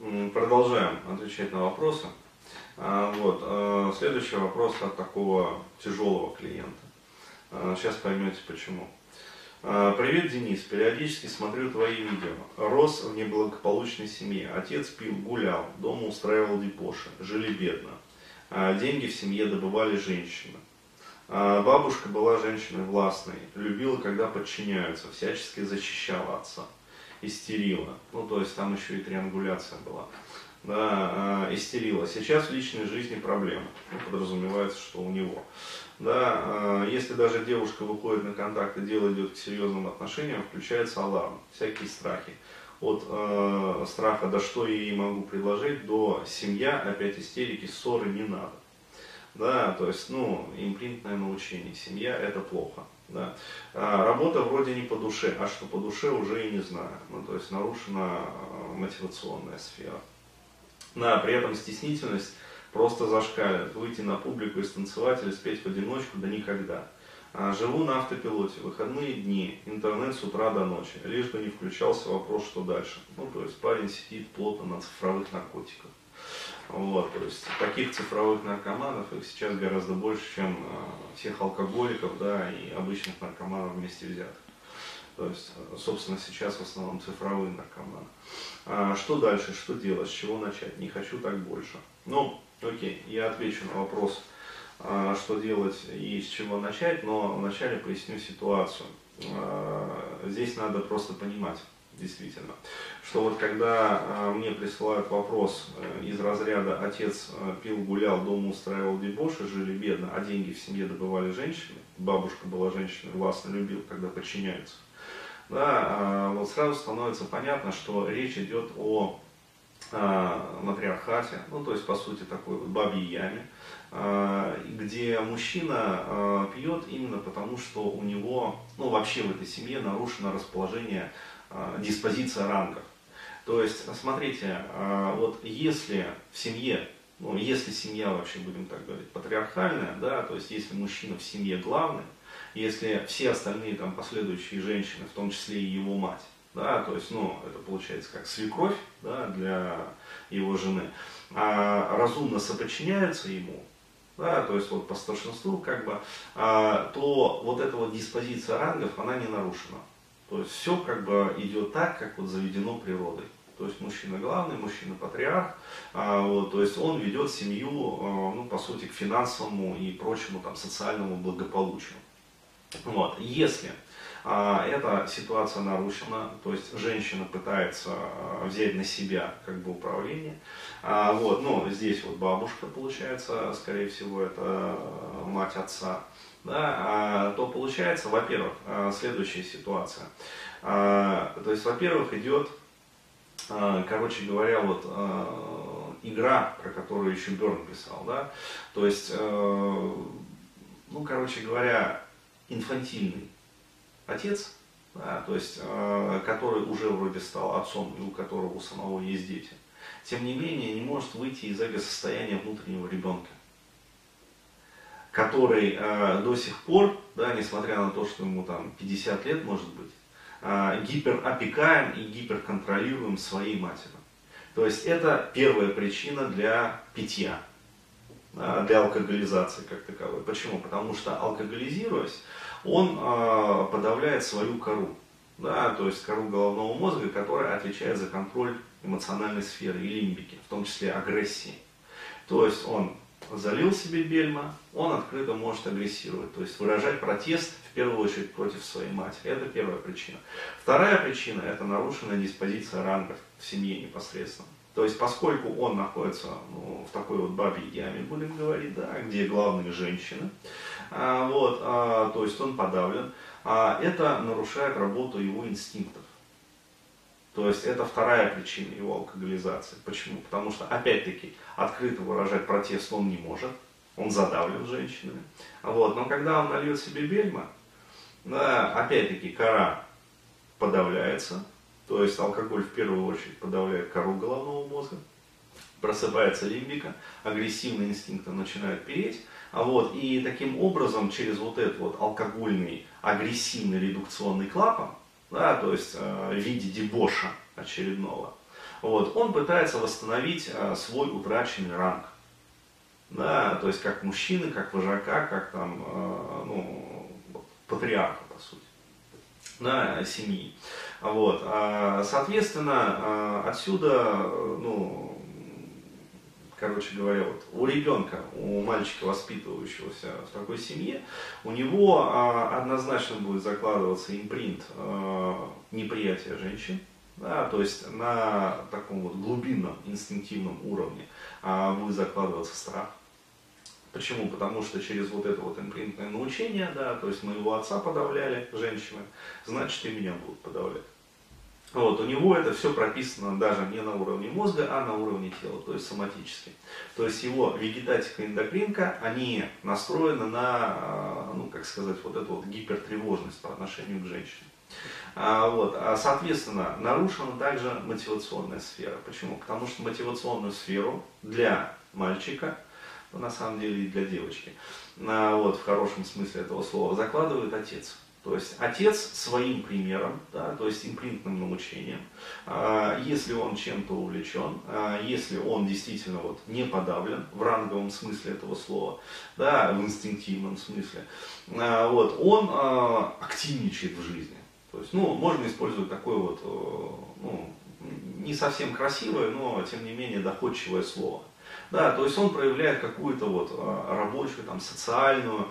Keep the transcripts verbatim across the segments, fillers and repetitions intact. Угу. Продолжаем отвечать на вопросы. Вот. Следующий вопрос от такого тяжелого клиента. Сейчас поймете почему. Привет, Денис. Периодически смотрю твои видео. Рос в неблагополучной семье. Отец пил, гулял, дома устраивал дебоши, жили бедно. Деньги в семье добывали женщины. Бабушка была женщиной властной, любила, когда подчиняются, всячески защищала отца, истерила. Ну, то есть там еще и триангуляция была. Да, истерила. Сейчас в личной жизни проблемы. Ну, подразумевается, что у него. Да, если даже девушка выходит на контакт и дело идет к серьезным отношениям, включается аларм, всякие страхи. От э, страха, да что я ей могу предложить, до семья, опять истерики, ссоры не надо. Да, то есть, ну, импринтное научение, семья это плохо. Да. А, работа вроде не по душе, а что по душе уже и не знаю. Ну, то есть нарушена мотивационная сфера. Да, при этом стеснительность просто зашкаливает. Выйти на публику и станцевать или спеть в одиночку, да никогда. Живу на автопилоте, выходные дни, интернет с утра до ночи. Лишь бы не включался вопрос, что дальше. Ну, то есть парень сидит плотно на цифровых наркотиках. Вот, то есть таких цифровых наркоманов их сейчас гораздо больше, чем всех алкоголиков, да, и обычных наркоманов вместе взятых. То есть, собственно, сейчас в основном цифровые наркоманы. А что дальше, что делать, с чего начать? Не хочу так больше. Ну, окей, я отвечу на вопрос, что делать и с чего начать, но вначале поясню ситуацию. Здесь надо просто понимать, действительно, что вот когда мне присылают вопрос из разряда «отец пил, гулял, дома устраивал дебоши, жили бедно, а деньги в семье добывали женщины, бабушка была женщиной, властно любил, когда подчиняются», да, вот сразу становится понятно, что речь идет о матриархате, ну то есть по сути такой вот бабьей яме, где мужчина пьет именно потому, что у него, ну вообще в этой семье нарушено расположение, диспозиция рангов. То есть, смотрите, вот если в семье, ну если семья вообще, будем так говорить, патриархальная, да, то есть если мужчина в семье главный, если все остальные там последующие женщины, в том числе и его мать, да, то есть, ну, это получается как свекровь, да, для его жены, а разумно соподчиняются ему, да, то есть вот по старшинству как бы, а, то вот эта вот диспозиция рангов, она не нарушена. То есть все как бы идет так, как вот заведено природой. То есть мужчина главный, мужчина патриарх, а, вот, то есть он ведет семью, а, ну, по сути, к финансовому и прочему там социальному благополучию. Вот, если а, эта ситуация нарушена, то есть женщина пытается а, взять на себя как бы управление, а, вот, ну, здесь вот бабушка получается, скорее всего, это мать отца, да, а, то получается, во-первых, а, следующая ситуация, а, то есть, во-первых, идет, а, короче говоря, вот а, игра, про которую еще Берн писал, да, то есть, а, ну, короче говоря, инфантильный отец, да, то есть, э, который уже вроде стал отцом и у которого у самого есть дети, тем не менее не может выйти из этого состояния внутреннего ребенка, который э, до сих пор, да, несмотря на то, что ему там пятьдесят лет может быть, э, гиперопекаем и гиперконтролируем своей матерью. То есть это первая причина для питья, для алкоголизации как таковой. Почему? Потому что алкоголизируясь, он э, подавляет свою кору, да, то есть кору головного мозга, которая отвечает за контроль эмоциональной сферы и лимбики, в том числе агрессии. То есть он залил себе бельма, он открыто может агрессировать, то есть выражать протест в первую очередь против своей матери. Это первая причина. Вторая причина – это нарушенная диспозиция рангов в семье непосредственно. То есть, поскольку он находится, ну, в такой вот бабьей яме, будем говорить, да, где главные женщины, а, вот, а, то есть он подавлен, а это нарушает работу его инстинктов. То есть это вторая причина его алкоголизации. Почему? Потому что, опять-таки, открыто выражать протест он не может, он задавлен женщинами. Вот, но когда он нальет себе бельма, да, опять-таки, кора подавляется. То есть алкоголь в первую очередь подавляет кору головного мозга, просыпается лимбика, агрессивные инстинкты начинают переть. А вот, и таким образом через вот этот вот алкогольный агрессивный редукционный клапан, да, то есть э, в виде дебоша, очередного. Вот. Он пытается восстановить а, свой утраченный ранг. Да, то есть как мужчины, как вожака, как там, а, ну, патриарха, по сути, да, семьи. Вот. А, соответственно, а, отсюда, ну, короче говоря, вот у ребенка, у мальчика, воспитывающегося в такой семье, у него а, однозначно будет закладываться импринт а, неприятия женщин. Да, то есть на таком вот глубинном, инстинктивном уровне а, будет закладываться страх. Почему? Потому что через вот это вот импринтное научение, да, то есть моего отца подавляли женщины, значит и меня будут подавлять. Вот, у него это все прописано даже не на уровне мозга, а на уровне тела, то есть соматически. То есть его вегетатика и эндокринка, они настроены на, ну, как сказать, вот эту вот гипертревожность по отношению к женщине. А, вот, а, соответственно, нарушена также мотивационная сфера. Почему? Потому что мотивационную сферу для мальчика, на самом деле и для девочки, а, вот, в хорошем смысле этого слова, закладывает отец. То есть отец своим примером, да, то есть импринтным научением, а, если он чем-то увлечен, а, если он действительно вот не подавлен в ранговом смысле этого слова, да, в инстинктивном смысле, а, вот, он а, активничает в жизни. То есть, ну, можно использовать такое вот, ну, не совсем красивое, но тем не менее доходчивое слово. Да, то есть он проявляет какую-то вот рабочую, там, социальную,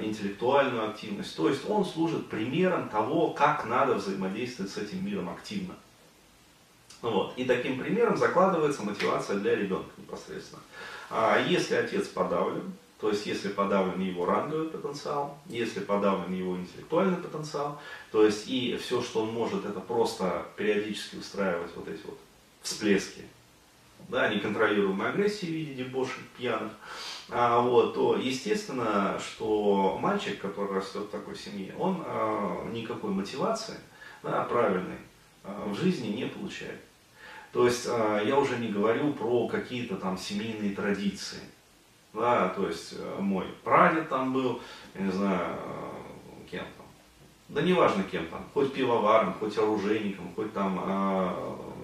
интеллектуальную активность. То есть он служит примером того, как надо взаимодействовать с этим миром активно. Вот. И таким примером закладывается мотивация для ребенка непосредственно. А если отец подавлен, то есть, если подавлен его ранговый потенциал, если подавлен его интеллектуальный потенциал, то есть, и все, что он может, это просто периодически устраивать вот эти вот всплески, да, неконтролируемой агрессии в виде дебошек, пьяных, а, вот, то, естественно, что мальчик, который растет в такой семье, он а, никакой мотивации, да, правильной а, в жизни не получает. То есть, а, я уже не говорю про какие-то там семейные традиции. Да, то есть мой прадед там был, я не знаю, кем там, да неважно кем там, хоть пивоваром, хоть оружейником, хоть там,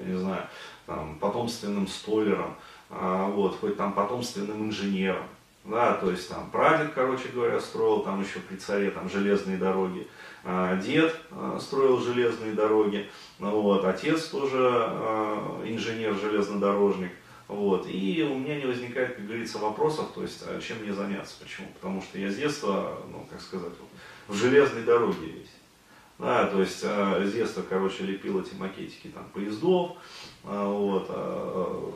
я не знаю, там, потомственным столяром, вот, хоть там потомственным инженером, да, то есть там прадед, короче говоря, строил там еще при царе там железные дороги, дед строил железные дороги, вот, отец тоже инженер-железнодорожник. Вот. И у меня не возникает, как говорится, вопросов, то есть, чем мне заняться, почему? Потому что я с детства, ну, как сказать, в железной дороге весь. Да, то есть, с детства, короче, лепил эти макетики там, поездов, вот,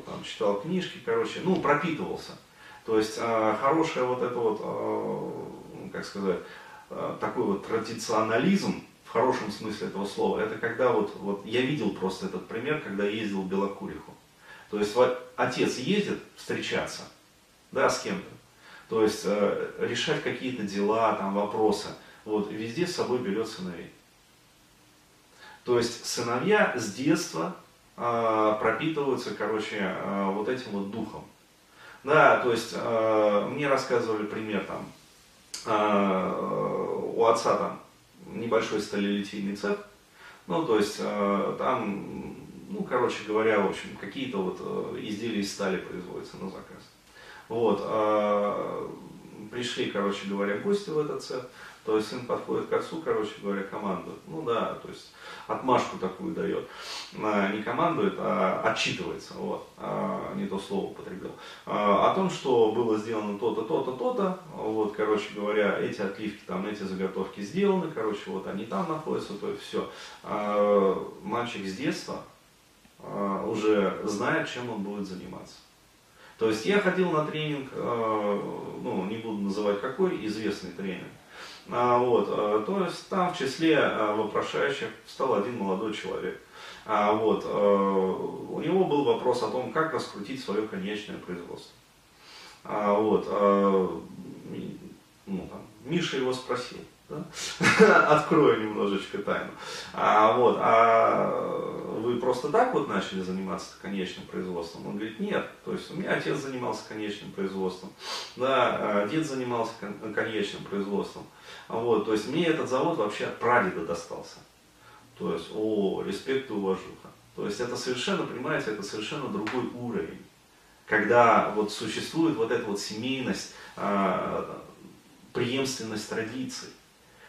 там, читал книжки, короче, ну, пропитывался. То есть, хорошая вот это вот, как сказать, такой вот традиционализм, в хорошем смысле этого слова, это когда вот, вот я видел просто этот пример, когда ездил в Белокуриху. То есть отец ездит встречаться, да, с кем-то, то есть э, решать какие-то дела, там, вопросы, вот, везде с собой берет сыновей. То есть сыновья с детства э, пропитываются, короче, э, вот этим вот духом. Да, то есть э, мне рассказывали пример, там, э, у отца там небольшой сталелитейный цех, ну, то есть э, там... Ну, короче говоря, в общем, какие-то вот изделия из стали производятся на заказ. Вот, а, пришли, короче говоря, гости в этот цех, то есть сын подходит к отцу, короче говоря, командует. Ну да, то есть отмашку такую дает. А, не командует, а отчитывается, вот, а, не то слово употребил. А, о том, что было сделано то-то, то-то, то-то, вот, короче говоря, эти отливки, там, эти заготовки сделаны, короче, вот они там находятся, то есть все. А, мальчик с детства уже знает, чем он будет заниматься. То есть я ходил на тренинг, ну, не буду называть какой, известный тренинг. Вот, то есть там в числе вопрошающих встал один молодой человек. Вот, у него был вопрос о том, как раскрутить свое конечное производство. Вот, ну, там, Миша его спросил. Открою немножечко тайну. А, вот, а вы просто так вот начали заниматься конечным производством? Он говорит, нет. То есть у меня отец занимался конечным производством, да, дед занимался конечным производством. Вот, то есть мне этот завод вообще от прадеда достался. То есть, о, респект и уважуха. То есть это совершенно, понимаете, это совершенно другой уровень. Когда вот существует вот эта вот семейность, э, преемственность традиций.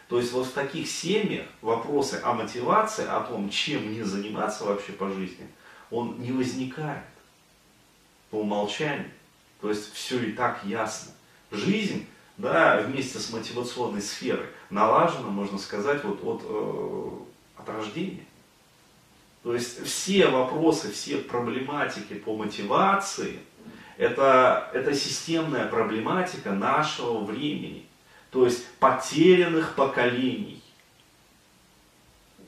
То есть вот в таких семьях вопросы о мотивации, о том, чем мне заниматься вообще по жизни, он не возникает по умолчанию. То есть все и так ясно. Жизнь, да, вместе с мотивационной сферой налажена, можно сказать, вот от, э, от рождения. То есть все вопросы, все проблематики по мотивации, это, это системная проблематика нашего времени. То есть потерянных поколений.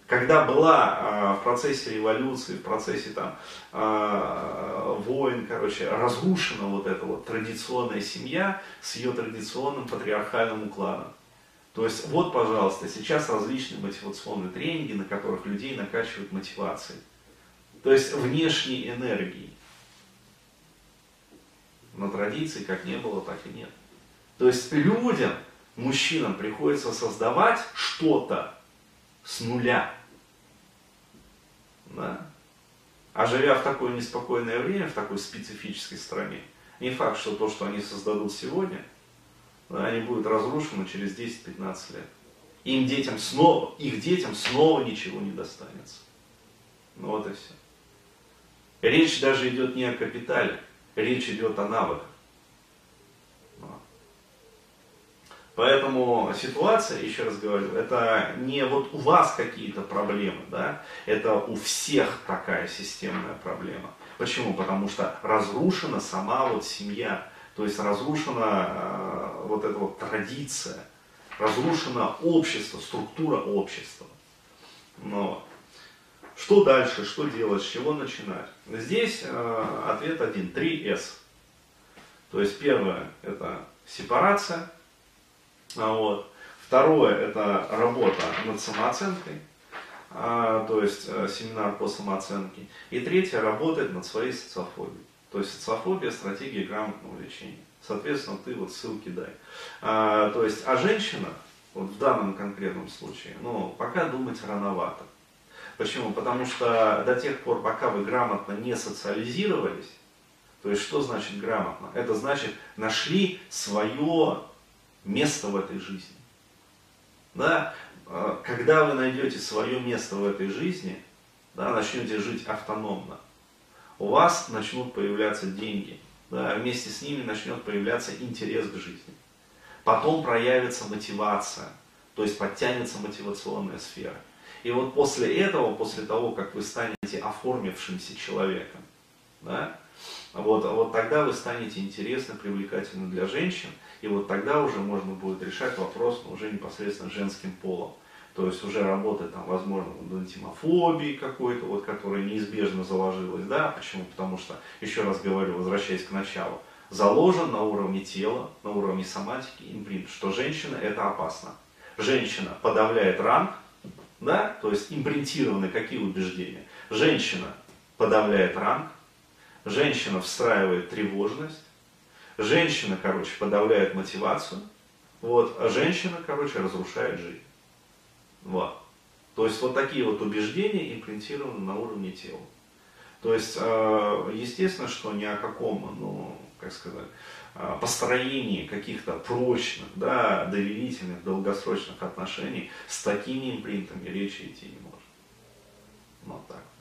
Когда была э, в процессе революции, в процессе там, э, войн, короче, разрушена вот эта вот традиционная семья с ее традиционным патриархальным укладом. То есть вот, пожалуйста, сейчас различные мотивационные тренинги, на которых людей накачивают мотивацией. То есть внешней энергии. Но традиций как не было, так и нет. То есть людям... Мужчинам приходится создавать что-то с нуля. Да? А живя в такое неспокойное время, в такой специфической стране, не факт, что то, что они создадут сегодня, да, они будут разрушены через десять-пятнадцать лет. Им детям снова, их детям снова ничего не достанется. Ну вот и все. Речь даже идет не о капитале, речь идет о навыках. Поэтому ситуация, еще раз говорю, это не вот у вас какие-то проблемы, да, это у всех такая системная проблема. Почему? Потому что разрушена сама вот семья, то есть разрушена э, вот эта вот традиция, разрушено общество, структура общества. Но что дальше, что делать, с чего начинать? Здесь э, ответ один, три эс. То есть первое это сепарация. Вот. Второе, это работа над самооценкой, а, то есть а, семинар по самооценке. И третье, работать над своей социофобией. То есть социофобия, стратегия грамотного лечения. Соответственно, ты вот ссылки дай. А, то есть, а женщина, вот в данном конкретном случае, ну, пока думать рановато. Почему? Потому что до тех пор, пока вы грамотно не социализировались, то есть что значит грамотно? Это значит, нашли свое... место в этой жизни. Да? Когда вы найдете свое место в этой жизни, да, начнете жить автономно, у вас начнут появляться деньги, да, вместе с ними начнет появляться интерес к жизни. Потом проявится мотивация, то есть подтянется мотивационная сфера. И вот после этого, после того, как вы станете оформившимся человеком, да, Вот, вот тогда вы станете интересны, привлекательны для женщин, и вот тогда уже можно будет решать вопрос уже непосредственно женским полом. То есть уже работать, там, возможно, над интимофобией какой-то, вот, которая неизбежно заложилась. Да? Почему? Потому что, еще раз говорю, возвращаясь к началу, заложен на уровне тела, на уровне соматики импринт, что женщина это опасно. Женщина подавляет ранг, да? То есть импринтированы какие убеждения? Женщина подавляет ранг. Женщина встраивает тревожность, женщина, короче, подавляет мотивацию, вот, а женщина, короче, разрушает жизнь. Вот. То есть вот такие вот убеждения импринтированы на уровне тела. То есть, естественно, что ни о каком, ну, как сказать, построении каких-то прочных, да, доверительных, долгосрочных отношений с такими импринтами речи идти не может. Вот так.